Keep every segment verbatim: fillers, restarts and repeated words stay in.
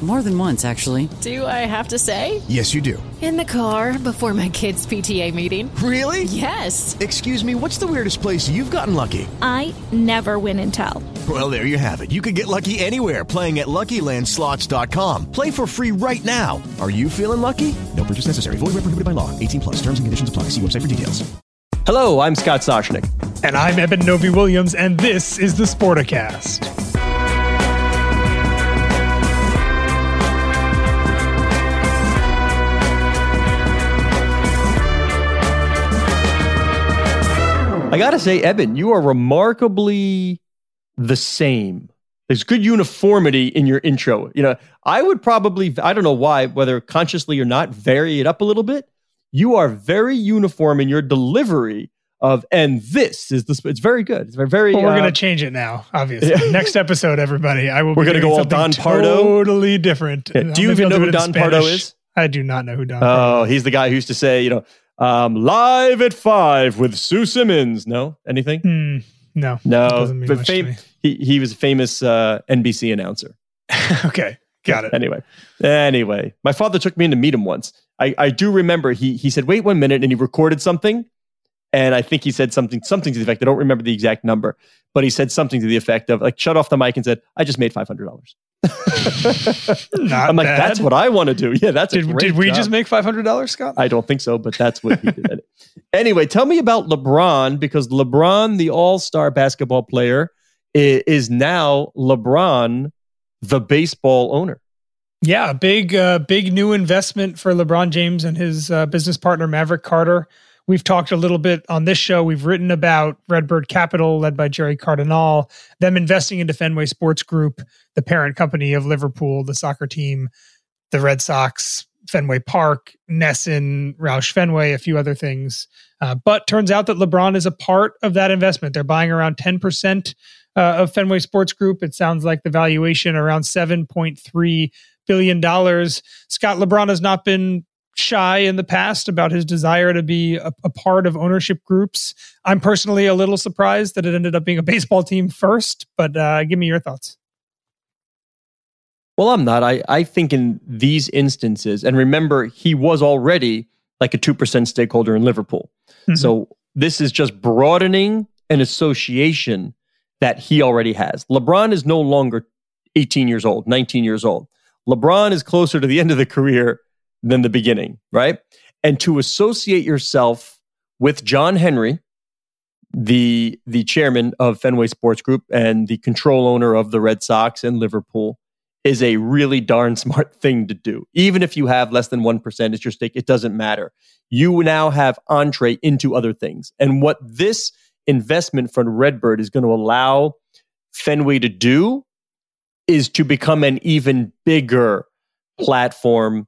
More than once, actually. Do I have to say? Yes, you do. In the car before my kids' P T A meeting. Really? Yes. Excuse me, what's the weirdest place you've gotten lucky? I never win and tell. Well, there you have it. You can get lucky anywhere, playing at lucky land slots dot com. Play for free right now. Are you feeling lucky? No purchase necessary. Void where prohibited by law. eighteen plus. Terms and conditions apply. See website for details. Hello, I'm Scott Soschnick. And I'm Eben Novi-Williams, and this is the Sporticast. I gotta say, Eben, you are remarkably the same. There's good uniformity in your intro. You know, I would probably, I don't know why, whether consciously or not, vary it up a little bit. You are very uniform in your delivery of, and this is the, it's very good. It's very, very. Well, we're uh, going to change it now, obviously. Yeah. Next episode, everybody, I will we're be gonna go all Don Pardo. Totally different. Yeah. Do you even know who Don Pardo is? I do not know who Don Pardo is. Oh, he's the guy who used to say, you know, Um, live at five with Sue Simmons. No, anything? Mm, no, no. But fam- he he was a famous uh, N B C announcer. Okay, got it. Anyway, anyway, my father took me in to meet him once. I, I do remember he he said, "Wait one minute," and he recorded something. And I think he said something something to the effect. I don't remember the exact number, but he said something to the effect of like, "Shut off the mic," and said, "I just made five hundred dollars." I'm like, bad. That's what I want to do. Yeah, that's did, a great did we job. Just make five hundred dollars, Scott? I don't think so, but that's what he did. Anyway, tell me about LeBron, because LeBron, the all-star basketball player, is now LeBron, the baseball owner. Yeah, big, uh, big new investment for LeBron James and his uh, business partner, Maverick Carter. We've talked a little bit on this show. We've written about Redbird Capital, led by Jerry Cardinal, them investing into Fenway Sports Group, the parent company of Liverpool, the soccer team, the Red Sox, Fenway Park, Nesson, Roush Fenway, a few other things. Uh, but turns out that LeBron is a part of that investment. They're buying around ten percent uh, of Fenway Sports Group. It sounds like the valuation around seven point three billion dollars. Scott, LeBron has not been shy in the past about his desire to be a, a part of ownership groups. I'm personally a little surprised that it ended up being a baseball team first, but uh, give me your thoughts. Well, I'm not. I, I think in these instances, and remember, he was already like a two percent stakeholder in Liverpool. Mm-hmm. So this is just broadening an association that he already has. LeBron is no longer eighteen years old, nineteen years old. LeBron is closer to the end of the career than the beginning, right? And to associate yourself with John Henry, the the chairman of Fenway Sports Group and the control owner of the Red Sox and Liverpool, is a really darn smart thing to do. Even if you have less than one percent at your stake, it doesn't matter. You now have entree into other things. And what this investment from Redbird is going to allow Fenway to do is to become an even bigger platform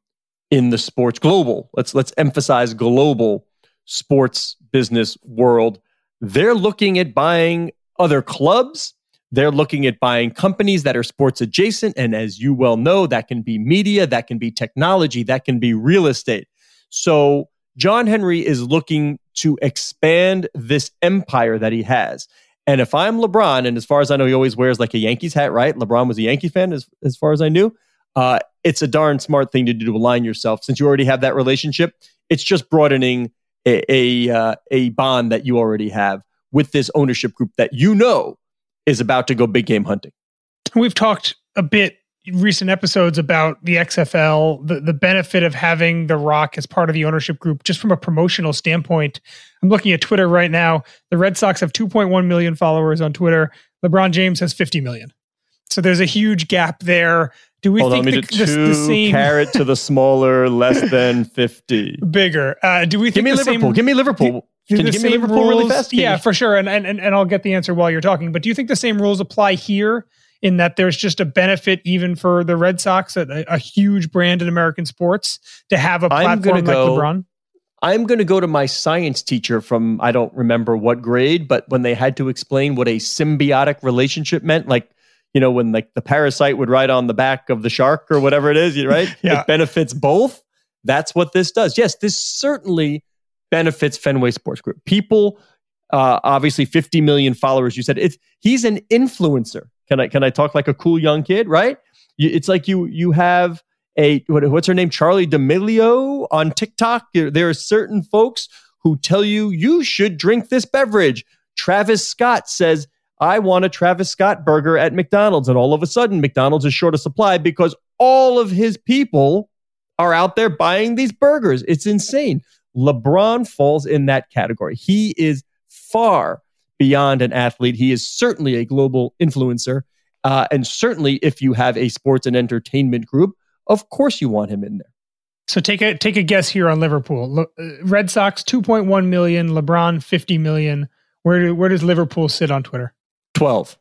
in the sports global, let's let's emphasize global sports business world. They're looking at buying other clubs. They're looking at buying companies that are sports adjacent. And as you well know, that can be media, that can be technology, that can be real estate. So John Henry is looking to expand this empire that he has. And if I'm LeBron, and as far as I know, he always wears like a Yankees hat, right? LeBron was a Yankee fan, as, as far as I knew. Uh, it's a darn smart thing to do to align yourself. Since you already have that relationship, it's just broadening a a, uh, a bond that you already have with this ownership group that you know is about to go big game hunting. We've talked a bit in recent episodes about the X F L, the, the benefit of having The Rock as part of the ownership group, just from a promotional standpoint. I'm looking at Twitter right now. The Red Sox have two point one million followers on Twitter. LeBron James has fifty million. So there's a huge gap there. Do we Hold think on, the, the, two the same carrot to the smaller less than fifty bigger? Uh, do we think give me the Liverpool? Same, give me Liverpool. Do, Can do you give me Liverpool rules, really fast? Yeah, for sure. And, and and and I'll get the answer while you're talking. But do you think the same rules apply here? In that there's just a benefit even for the Red Sox, a, a huge brand in American sports, to have a platform go, like LeBron? I'm going to go to my science teacher from, I don't remember what grade, but when they had to explain what a symbiotic relationship meant, like, you know, when like the parasite would ride on the back of the shark or whatever it is, right? Yeah. It benefits both. That's what this does. Yes, this certainly benefits Fenway Sports Group. People, uh, obviously fifty million followers, you said. It's, he's an influencer. Can I can I talk like a cool young kid, right? You, it's like you you have a, what, what's her name? Charlie D'Amelio on TikTok. There, there are certain folks who tell you, you should drink this beverage. Travis Scott says, I want a Travis Scott burger at McDonald's. And all of a sudden, McDonald's is short of supply because all of his people are out there buying these burgers. It's insane. LeBron falls in that category. He is far beyond an athlete. He is certainly a global influencer. Uh, and certainly if you have a sports and entertainment group, of course you want him in there. So take a take a guess here on Liverpool. Le- Red Sox, two point one million. LeBron, fifty million. Where, do, where does Liverpool sit on Twitter? twelve.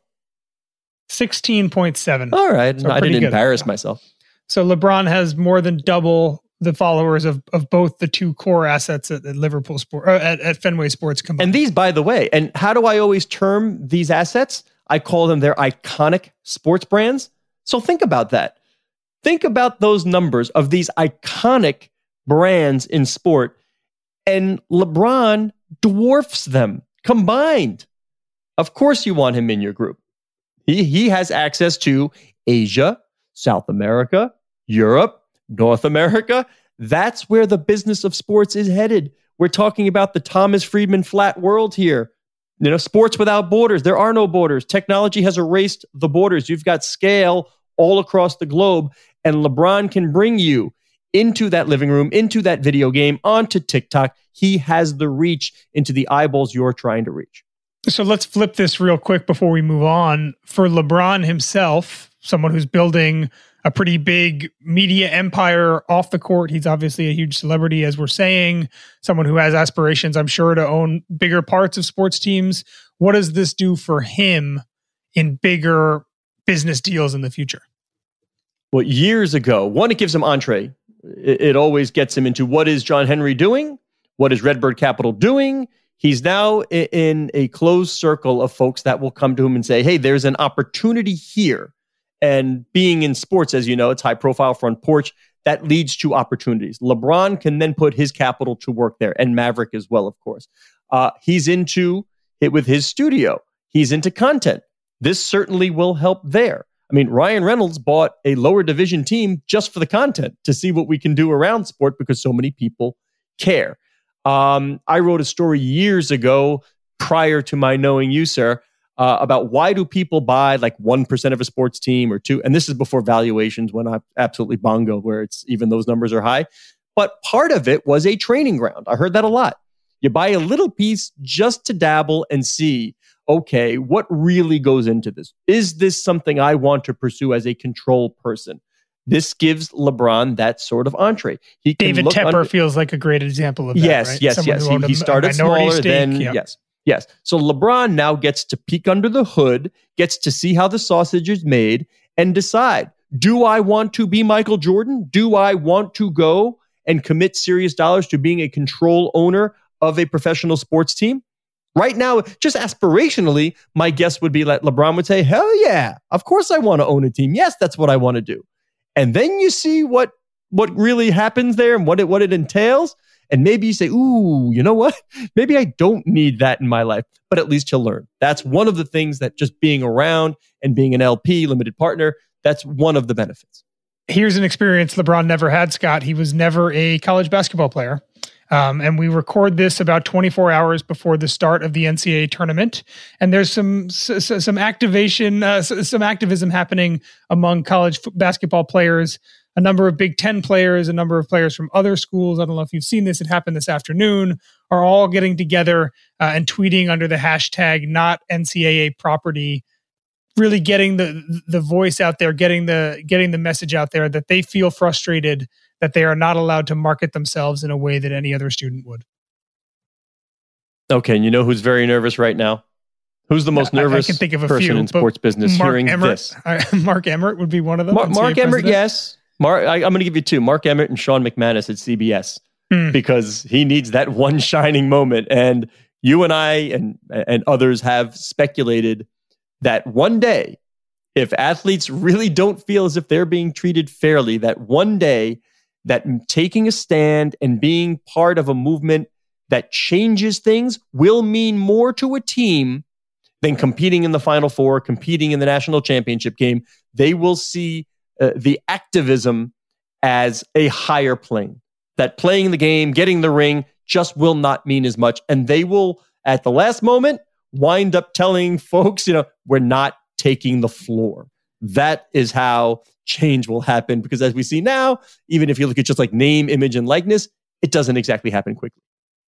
sixteen point seven. All right. So I didn't embarrass myself. So LeBron has more than double the followers of of both the two core assets at, at Liverpool Sport, uh, at, at Fenway Sports combined. And these, by the way, and how do I always term these assets? I call them their iconic sports brands. So think about that. Think about those numbers of these iconic brands in sport, and LeBron dwarfs them combined. Of course, you want him in your group. He he has access to Asia, South America, Europe, North America. That's where the business of sports is headed. We're talking about the Thomas Friedman flat world here. You know, sports without borders. There are no borders. Technology has erased the borders. You've got scale all across the globe, and LeBron can bring you into that living room, into that video game, onto TikTok. He has the reach into the eyeballs you're trying to reach. So let's flip this real quick before we move on. For LeBron himself, someone who's building a pretty big media empire off the court. He's obviously a huge celebrity, as we're saying, someone who has aspirations, I'm sure, to own bigger parts of sports teams. What does this do for him in bigger business deals in the future? Well, years ago, one, it gives him entree. It, it always gets him into what is John Henry doing? What is Redbird Capital doing? He's now in a closed circle of folks that will come to him and say, hey, there's an opportunity here. And being in sports, as you know, it's high profile front porch. That leads to opportunities. LeBron can then put his capital to work there, and Maverick as well, of course. Uh, he's into it with his studio. He's into content. This certainly will help there. I mean, Ryan Reynolds bought a lower division team just for the content to see what we can do around sport because so many people care. Um, I wrote a story years ago prior to my knowing you, sir, Uh, about why do people buy like one percent of a sports team or two? And this is before valuations when I'm absolutely bongo, where it's even those numbers are high. But part of it was a training ground. I heard that a lot. You buy a little piece just to dabble and see, okay, what really goes into this? Is this something I want to pursue as a control person? This gives LeBron that sort of entree. He can David Tepper under- feels like a great example of that, yes, right? Yes, Someone yes, yes. He, he started smaller stake, than... Yep. Yes. Yes. So LeBron now gets to peek under the hood, gets to see how the sausage is made and decide, do I want to be Michael Jordan? Do I want to go and commit serious dollars to being a control owner of a professional sports team? Right now, just aspirationally, my guess would be that LeBron would say, hell yeah, of course I want to own a team. Yes, that's what I want to do. And then you see what what really happens there and what it what it entails. And maybe you say, ooh, you know what? Maybe I don't need that in my life, but at least you'll learn. That's one of the things that just being around and being an L P, limited partner, that's one of the benefits. Here's an experience LeBron never had, Scott. He was never a college basketball player. Um, and we record this about twenty-four hours before the start of the N C double A tournament. And there's some s- some activation, uh, s- some activism happening among college f- basketball players. A number of Big Ten players, a number of players from other schools, I don't know if you've seen this, it happened this afternoon, are all getting together uh, and tweeting under the hashtag not N C double A property really getting the the voice out there, getting the getting the message out there that they feel frustrated that they are not allowed to market themselves in a way that any other student would. Okay, and you know who's very nervous right now? Who's the most nervous I, I can think of a person few, in sports business Mark hearing Emmert, this? I, Mark Emmert would be one of them. Mar- Mark Emmert, president. yes. Mark, I, I'm going to give you two. Mark Emmert and Sean McManus at C B S mm. because he needs that one shining moment. And you and I and, and others have speculated that one day, if athletes really don't feel as if they're being treated fairly, that one day that taking a stand and being part of a movement that changes things will mean more to a team than competing in the Final Four, competing in the national championship game. They will see uh, the activism as a higher plane. That playing the game, getting the ring, just will not mean as much. And they will, at the last moment, wind up telling folks, you know, we're not taking the floor. That is how change will happen. Because as we see now, even if you look at just like name, image, and likeness, it doesn't exactly happen quickly.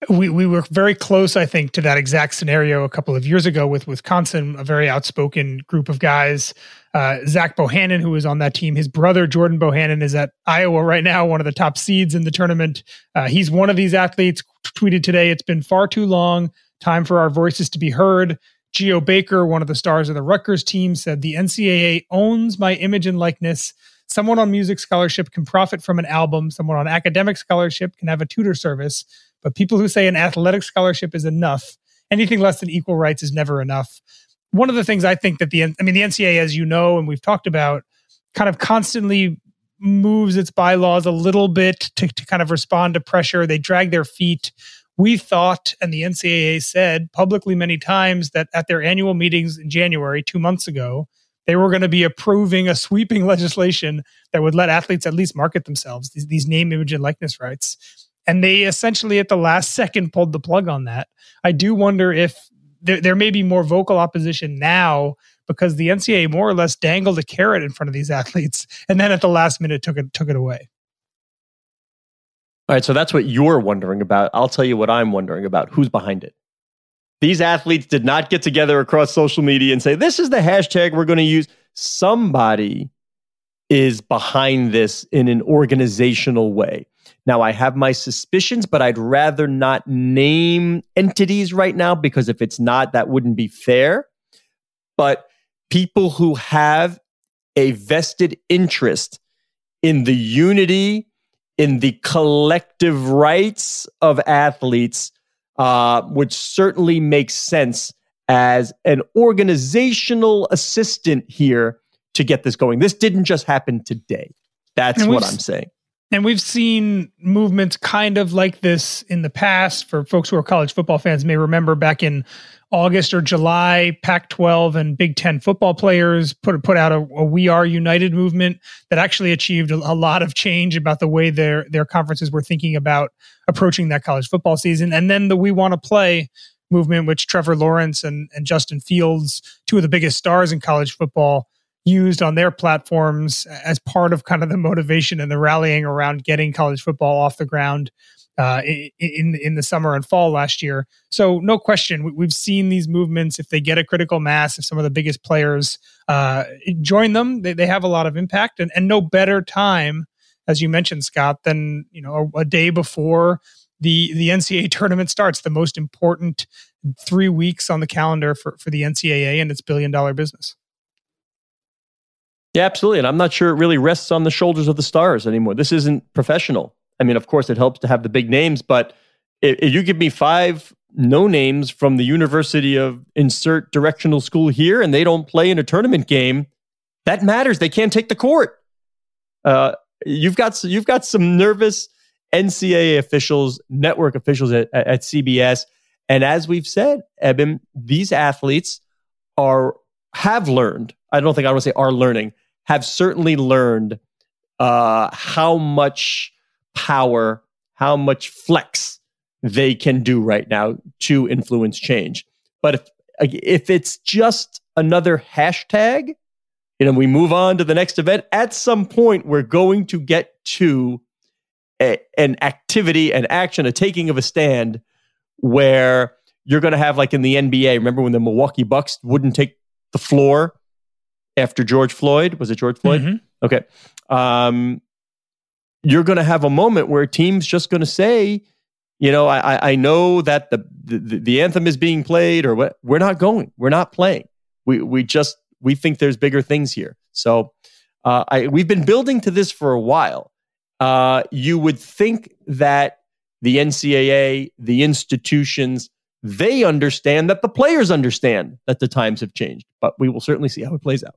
We we were very close, I think, to that exact scenario a couple of years ago with Wisconsin, a very outspoken group of guys. Uh, Zach Bohannon, who was on that team, his brother, Jordan Bohannon, is at Iowa right now, one of the top seeds in the tournament. Uh, he's one of these athletes, tweeted today, it's been far too long, time for our voices to be heard. Geo Baker, one of the stars of the Rutgers team, said, the N C double A owns my image and likeness. Someone on music scholarship can profit from an album. Someone on academic scholarship can have a tutor service. But people who say an athletic scholarship is enough, anything less than equal rights is never enough. One of the things I think that the, I mean, the N C double A, as you know, and we've talked about, kind of constantly moves its bylaws a little bit to, to kind of respond to pressure. They drag their feet. We thought, and the N C double A said publicly many times, that at their annual meetings in January, two months ago, they were going to be approving a sweeping legislation that would let athletes at least market themselves, these, these name, image, and likeness rights. And they essentially, at the last second, pulled the plug on that. I do wonder if there, there may be more vocal opposition now because the N C double A more or less dangled a carrot in front of these athletes, and then at the last minute took it took it away. All right, so that's what you're wondering about. I'll tell you what I'm wondering about. Who's behind it? These athletes did not get together across social media and say, this is the hashtag we're going to use. Somebody is behind this in an organizational way. Now, I have my suspicions, but I'd rather not name entities right now because if it's not, that wouldn't be fair. But people who have a vested interest in the unity, in the collective rights of athletes, uh, would certainly make sense as an organizational assistant here to get this going. This didn't just happen today. That's what I'm saying. And we've seen movements kind of like this in the past. For folks who are college football fans may remember back in August or July, Pac twelve and Big Ten football players put put out a, a We Are United movement that actually achieved a, a lot of change about the way their, their conferences were thinking about approaching that college football season. And then the We Want to Play movement, which Trevor Lawrence and, and Justin Fields, two of the biggest stars in college football, used on their platforms as part of kind of the motivation and the rallying around getting college football off the ground uh, in in the summer and fall last year. So no question, we've seen these movements. If they get a critical mass, if some of the biggest players uh, join them, they, they have a lot of impact. And, and no better time, as you mentioned, Scott, than you know a, a day before the the N C double A tournament starts, the most important three weeks on the calendar for, for the N C double A and its billion-dollar business. Yeah, absolutely. And I'm not sure it really rests on the shoulders of the stars anymore. This isn't professional. I mean, of course, it helps to have the big names, but if, if you give me five no names from the University of Insert Directional School here and they don't play in a tournament game, that matters. They can't take the court. Uh, you've got you've got some nervous N C double A officials, network officials at, at C B S. And as we've said, Eben, these athletes are have learned. I don't think I want to say are learning, have certainly learned uh, how much power, how much flex they can do right now to influence change. But if if it's just another hashtag, you know, we move on to the next event. At some point, we're going to get to a, an activity, an action, a taking of a stand where you're going to have like in the N B A, remember when the Milwaukee Bucks wouldn't take the floor after George Floyd. Was it George Floyd? Mm-hmm. Okay. Um, you're going to have a moment where teams just going to say, you know, I I know that the, the the anthem is being played, or what? We're not going. We're not playing. We we just we think there's bigger things here. So uh, I we've been building to this for a while. Uh, you would think that the N C double A, the institutions, they understand that the players understand that the times have changed, but we will certainly see how it plays out.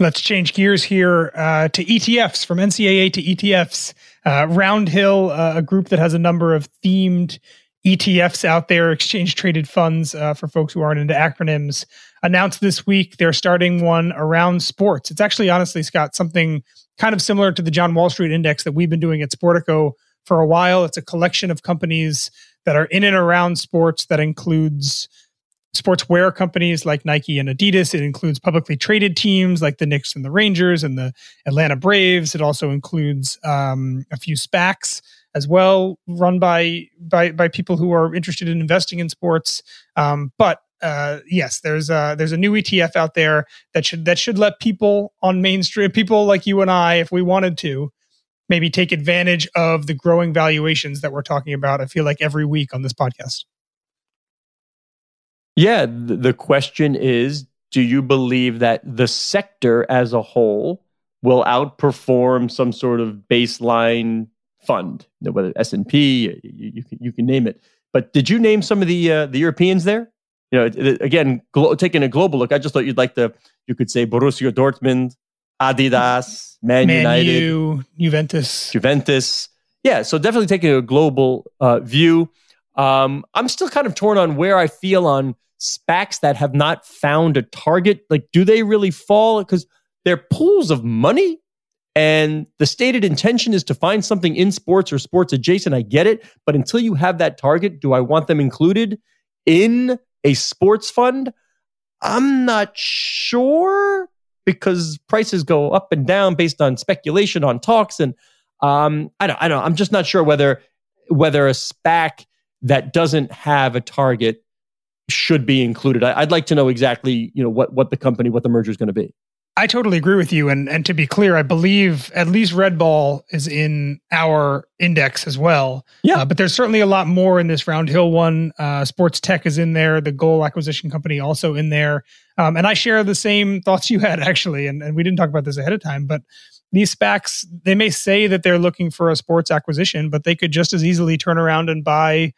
Let's change gears here uh, to E T Fs, from N C double A to E T Fs. Uh, Roundhill, uh, a group that has a number of themed E T Fs out there, exchange-traded funds uh, for folks who aren't into acronyms, announced this week they're starting one around sports. It's actually, honestly, Scott, something kind of similar to the John Wall Street Index that we've been doing at Sportico for a while. It's a collection of companies that are in and around sports that includes sportswear companies like Nike and Adidas. It includes publicly traded teams like the Knicks and the Rangers and the Atlanta Braves. It also includes um, a few SPACs as well, run by by by people who are interested in investing in sports. Um, but uh, yes, there's a, there's a new E T F out there that should that should let people on Main Street, people like you and I, if we wanted to, maybe take advantage of the growing valuations that we're talking about, I feel like, every week on this podcast. Yeah, the question is, do you believe that the sector as a whole will outperform some sort of baseline fund, whether S and P, you, you can name it. But did you name some of the uh, the Europeans there? You know, again, glo- taking a global look, I just thought you'd like to, you could say Borussia Dortmund, Adidas, Man, Man United, U, Juventus. Juventus. Yeah, so definitely taking a global uh, view. Um, I'm still kind of torn on where I feel on SPACs that have not found a target. Like, do they really fall? Because they're pools of money and the stated intention is to find something in sports or sports adjacent. I get it. But until you have that target, do I want them included in a sports fund? I'm not sure, because prices go up and down based on speculation, on talks. And um, I don't, I don't, I'm just not sure whether, whether a SPAC that doesn't have a target should be included. I, I'd like to know exactly, you know, what what the company, what the merger is going to be. I totally agree with you, and and to be clear, I believe at least Red Ball is in our index as well. Yeah, uh, but there's certainly a lot more in this Roundhill one. Uh, Sports Tech is in there. The Goal Acquisition Company also in there. Um, and I share the same thoughts you had, actually, and, and we didn't talk about this ahead of time, but these SPACs, they may say that they're looking for a sports acquisition, but they could just as easily turn around and buy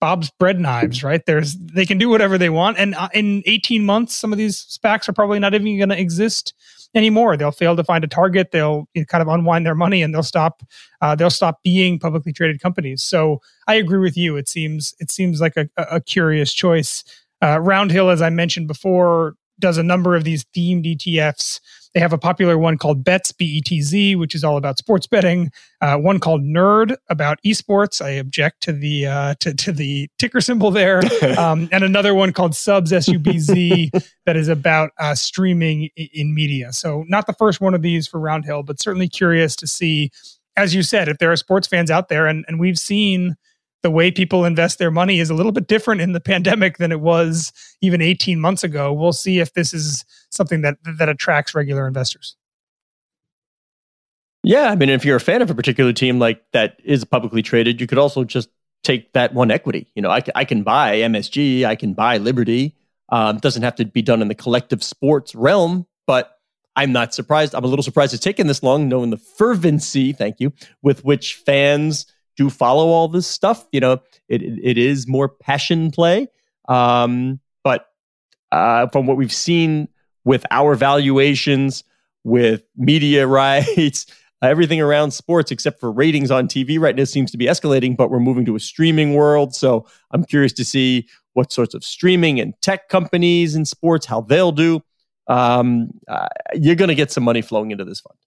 Bob's bread knives, right? There's, they can do whatever they want. And in eighteen months, some of these SPACs are probably not even going to exist anymore. They'll fail to find a target. They'll you know, kind of unwind their money, and they'll stop, uh, they'll stop being publicly traded companies. So I agree with you. It seems, it seems like a, a curious choice. Uh, Roundhill, as I mentioned before, does a number of these themed E T Fs. They have a popular one called Bets, B E T Z, which is all about sports betting. Uh, one called NERD, about esports. I object to the uh, to, to the ticker symbol there. Um, and another one called Subs, S U B Z, that is about uh, streaming in, in media. So not the first one of these for Roundhill, but certainly curious to see, as you said, if there are sports fans out there. And, and we've seen the way people invest their money is a little bit different in the pandemic than it was even eighteen months ago. We'll see if this is something that that attracts regular investors. Yeah, I mean, if you're a fan of a particular team like that is publicly traded, you could also just take that one equity. You know, I, I can buy M S G, I can buy Liberty. Um, doesn't have to be done in the collective sports realm, but I'm not surprised. I'm a little surprised it's taken this long, knowing the fervency, thank you, with which fans do follow all this stuff. You know, it it is more passion play. Um, but uh, from what we've seen with our valuations, with media rights, everything around sports except for ratings on T V right now seems to be escalating, but we're moving to a streaming world. So I'm curious to see what sorts of streaming and tech companies in sports, how they'll do. Um, uh, you're going to get some money flowing into this fund.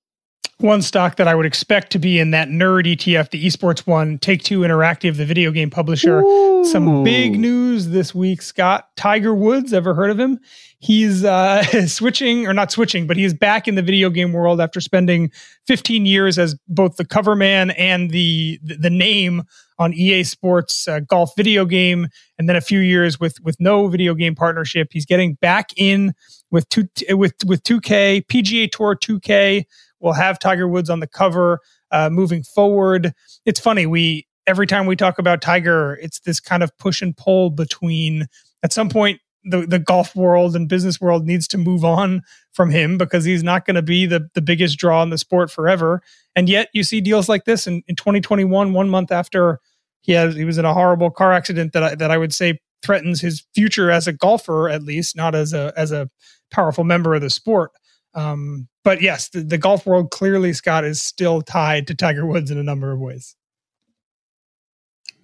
One stock that I would expect to be in that NERD E T F, the esports one, Take-Two Interactive, the video game publisher. Ooh. Some big news this week, Scott. Tiger Woods, ever heard of him? He's uh, switching, or not switching, but he's back in the video game world after spending fifteen years as both the cover man and the the name on E A Sports uh, golf video game, and then a few years with with no video game partnership. He's getting back in with two with with two K, P G A Tour two K will have Tiger Woods on the cover uh, moving forward. It's funny, we every time we talk about Tiger, it's this kind of push and pull between, at some point, the the golf world and business world needs to move on from him because he's not going to be the, the biggest draw in the sport forever. And yet you see deals like this in, in twenty twenty-one, one month after he has, he was in a horrible car accident that I, that I would say threatens his future as a golfer, at least not as a, as a powerful member of the sport. Um, but yes, the, the golf world clearly, Scott, is still tied to Tiger Woods in a number of ways.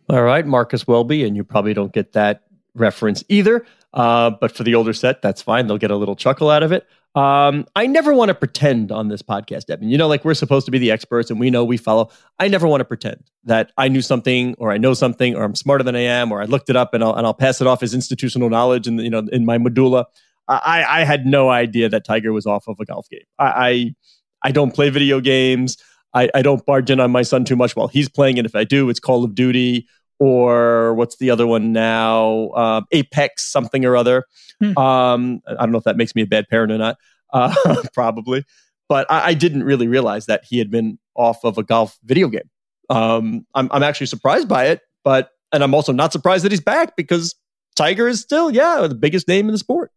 All right, Marcus Welby, and you probably don't get that reference either. Uh, but for the older set, that's fine. They'll get a little chuckle out of it. Um, I never want to pretend on this podcast, Evan. You know, like we're supposed to be the experts and we know we follow. I never want to pretend that I knew something or I know something or I'm smarter than I am or I looked it up and I'll, and I'll pass it off as institutional knowledge and, you know, in my medulla. I, I had no idea that Tiger was off of a golf game. I I, I don't play video games. I, I don't barge in on my son too much while he's playing. And if I do, it's Call of Duty or what's the other one now? Uh, Apex something or other. Hmm. Um, I don't know if that makes me a bad parent or not. Uh, probably. But I, I didn't really realize that he had been off of a golf video game. Um, I'm, I'm actually surprised by it. but And I'm also not surprised that he's back because Tiger is still, yeah, the biggest name in the sport.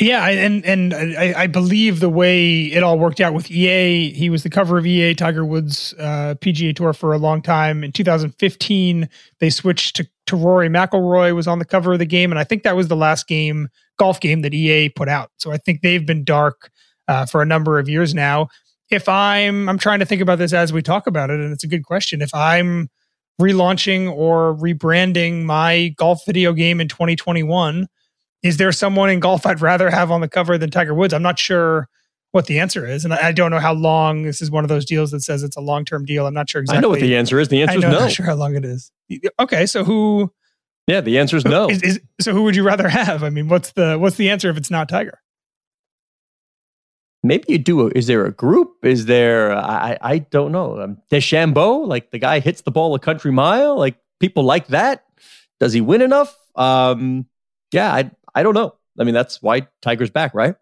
Yeah, and and I, I believe the way it all worked out with E A, he was the cover of E A, Tiger Woods uh, P G A Tour for a long time. In two thousand fifteen, they switched to, to Rory McIlroy was on the cover of the game, and I think that was the last game, golf game that E A put out. So I think they've been dark uh, for a number of years now. If I'm, I'm trying to think about this as we talk about it, and it's a good question. If I'm relaunching or rebranding my golf video game in twenty twenty-one, is there someone in golf I'd rather have on the cover than Tiger Woods? I'm not sure what the answer is. And I, I don't know how long. This is one of those deals that says it's a long-term deal. I'm not sure exactly. I know what the answer is. The answer I know, is no. I'm not sure how long it is. Okay, so who... Yeah, the answer is no. Is, is, so who would you rather have? I mean, what's the what's the answer if it's not Tiger? Maybe you do. A, is there a group? Is there... I I don't know. Um, DeChambeau? Like, the guy hits the ball a country mile? Like, people like that? Does he win enough? Um, yeah, I... I don't know. I mean, that's why Tiger's back, right?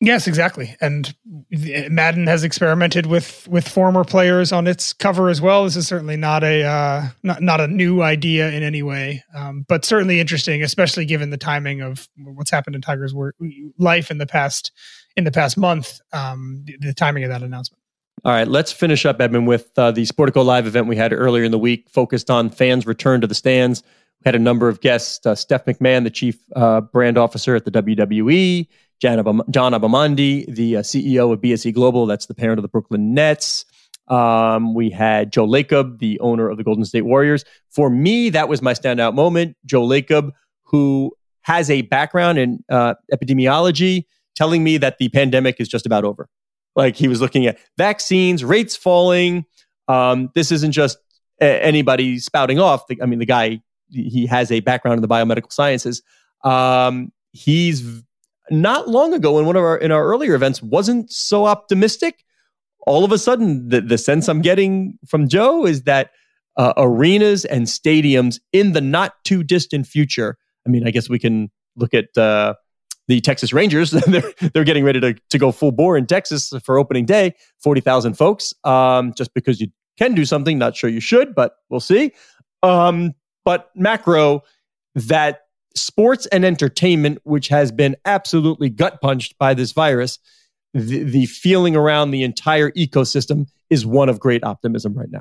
Yes, exactly. And Madden has experimented with with former players on its cover as well. This is certainly not a uh, not not a new idea in any way, um, but certainly interesting, especially given the timing of what's happened in Tiger's work, life in the past in the past month. Um, the, the timing of that announcement. All right, let's finish up, Edmund, with uh, the Sportico Live event we had earlier in the week, focused on fans' return to the stands. Had a number of guests, uh, Steph McMahon, the chief uh, brand officer at the W W E, John Abamandi, the uh, C E O of B S E Global, that's the parent of the Brooklyn Nets. Um, we had Joe Lacob, the owner of the Golden State Warriors. For me, that was my standout moment. Joe Lacob, who has a background in uh, epidemiology, telling me that the pandemic is just about over. Like, he was looking at vaccines, rates falling. Um, this isn't just a- anybody spouting off. The, I mean, the guy... He has a background in the biomedical sciences. Um, he's not long ago in one of our in our earlier events wasn't so optimistic. All of a sudden, the, the sense I'm getting from Joe is that uh, arenas and stadiums in the not too distant future. I mean, I guess we can look at uh, the Texas Rangers. they're they're getting ready to to go full bore in Texas for opening day. forty thousand folks. Um, just because you can do something, not sure you should, but we'll see. Um, But macro, that sports and entertainment, which has been absolutely gut punched by this virus, the, the feeling around the entire ecosystem is one of great optimism right now.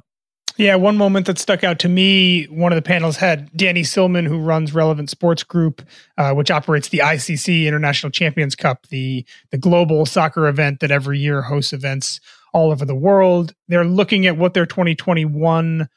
Yeah, one moment that stuck out to me, one of the panels had Danny Silman, who runs Relevant Sports Group, uh, which operates the I C C International Champions Cup, the, the global soccer event that every year hosts events all over the world. They're looking at what their twenty twenty-one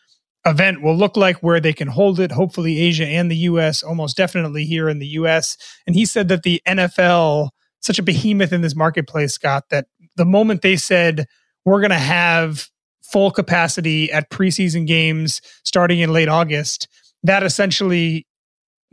event will look like, where they can hold it, hopefully Asia and the U S, almost definitely here in the U S. And he said that the N F L, such a behemoth in this marketplace, Scott, that the moment they said, we're going to have full capacity at preseason games starting in late August, that essentially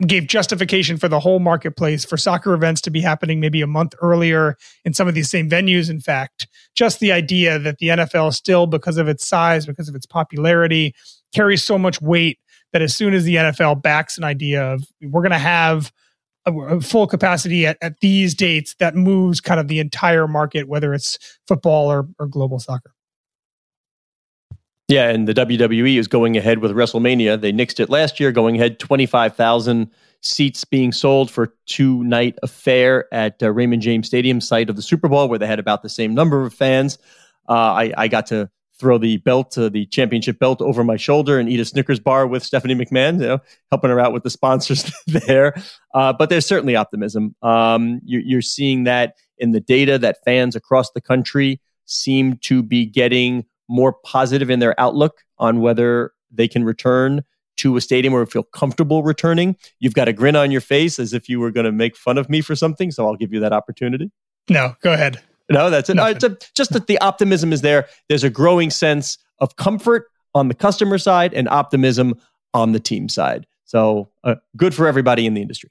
gave justification for the whole marketplace for soccer events to be happening maybe a month earlier in some of these same venues. In fact, just the idea that the N F L still, because of its size, because of its popularity, carries so much weight that as soon as the N F L backs an idea of, we're going to have full capacity at, at these dates that moves kind of the entire market, whether it's football or, or global soccer. Yeah, and the W W E is going ahead with WrestleMania. They nixed it last year, going ahead, twenty-five thousand seats being sold for two-night affair at uh, Raymond James Stadium, site of the Super Bowl, where they had about the same number of fans. Uh, I, I got to throw the belt, uh, the championship belt, over my shoulder and eat a Snickers bar with Stephanie McMahon, you know, helping her out with the sponsors there. Uh, but there's certainly optimism. Um, you, you're seeing that in the data that fans across the country seem to be getting more positive in their outlook on whether they can return to a stadium or feel comfortable returning. You've got a grin on your face as if you were going to make fun of me for something, so I'll give you that opportunity. No, go ahead. No, that's it. No, it's a, just that the optimism is there. There's a growing sense of comfort on the customer side and optimism on the team side. So uh, good for everybody in the industry.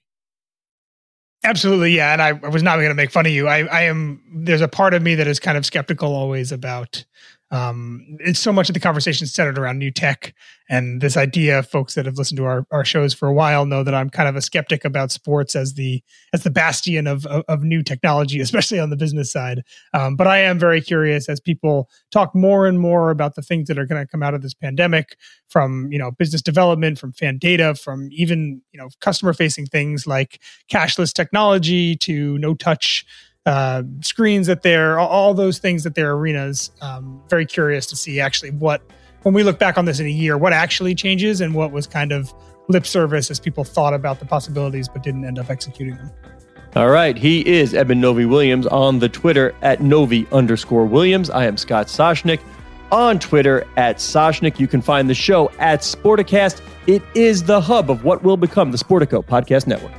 Absolutely, yeah. And I, I was not going to make fun of you. I, I am. There's a part of me that is kind of skeptical always about. Um, it's so much of the conversation centered around new tech, and this idea, folks that have listened to our, our shows for a while know that I'm kind of a skeptic about sports as the as the bastion of of, of new technology, especially on the business side. Um, but I am very curious as people talk more and more about the things that are going to come out of this pandemic, from you know business development, from fan data, from even you know customer facing things like cashless technology to no touch. Uh, screens that they're, all those things that their arenas. Um, very curious to see actually what, when we look back on this in a year, what actually changes and what was kind of lip service as people thought about the possibilities but didn't end up executing them. All right. He is Eben Novi Williams on the Twitter at Novi underscore Williams. I am Scott Soschnick on Twitter at Soschnick. You can find the show at Sporticast. It is the hub of what will become the Sportico Podcast Network.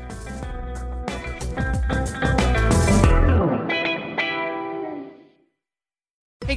Hey